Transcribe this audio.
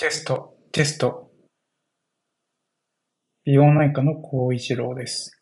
テスト。美容内科の孝一郎です。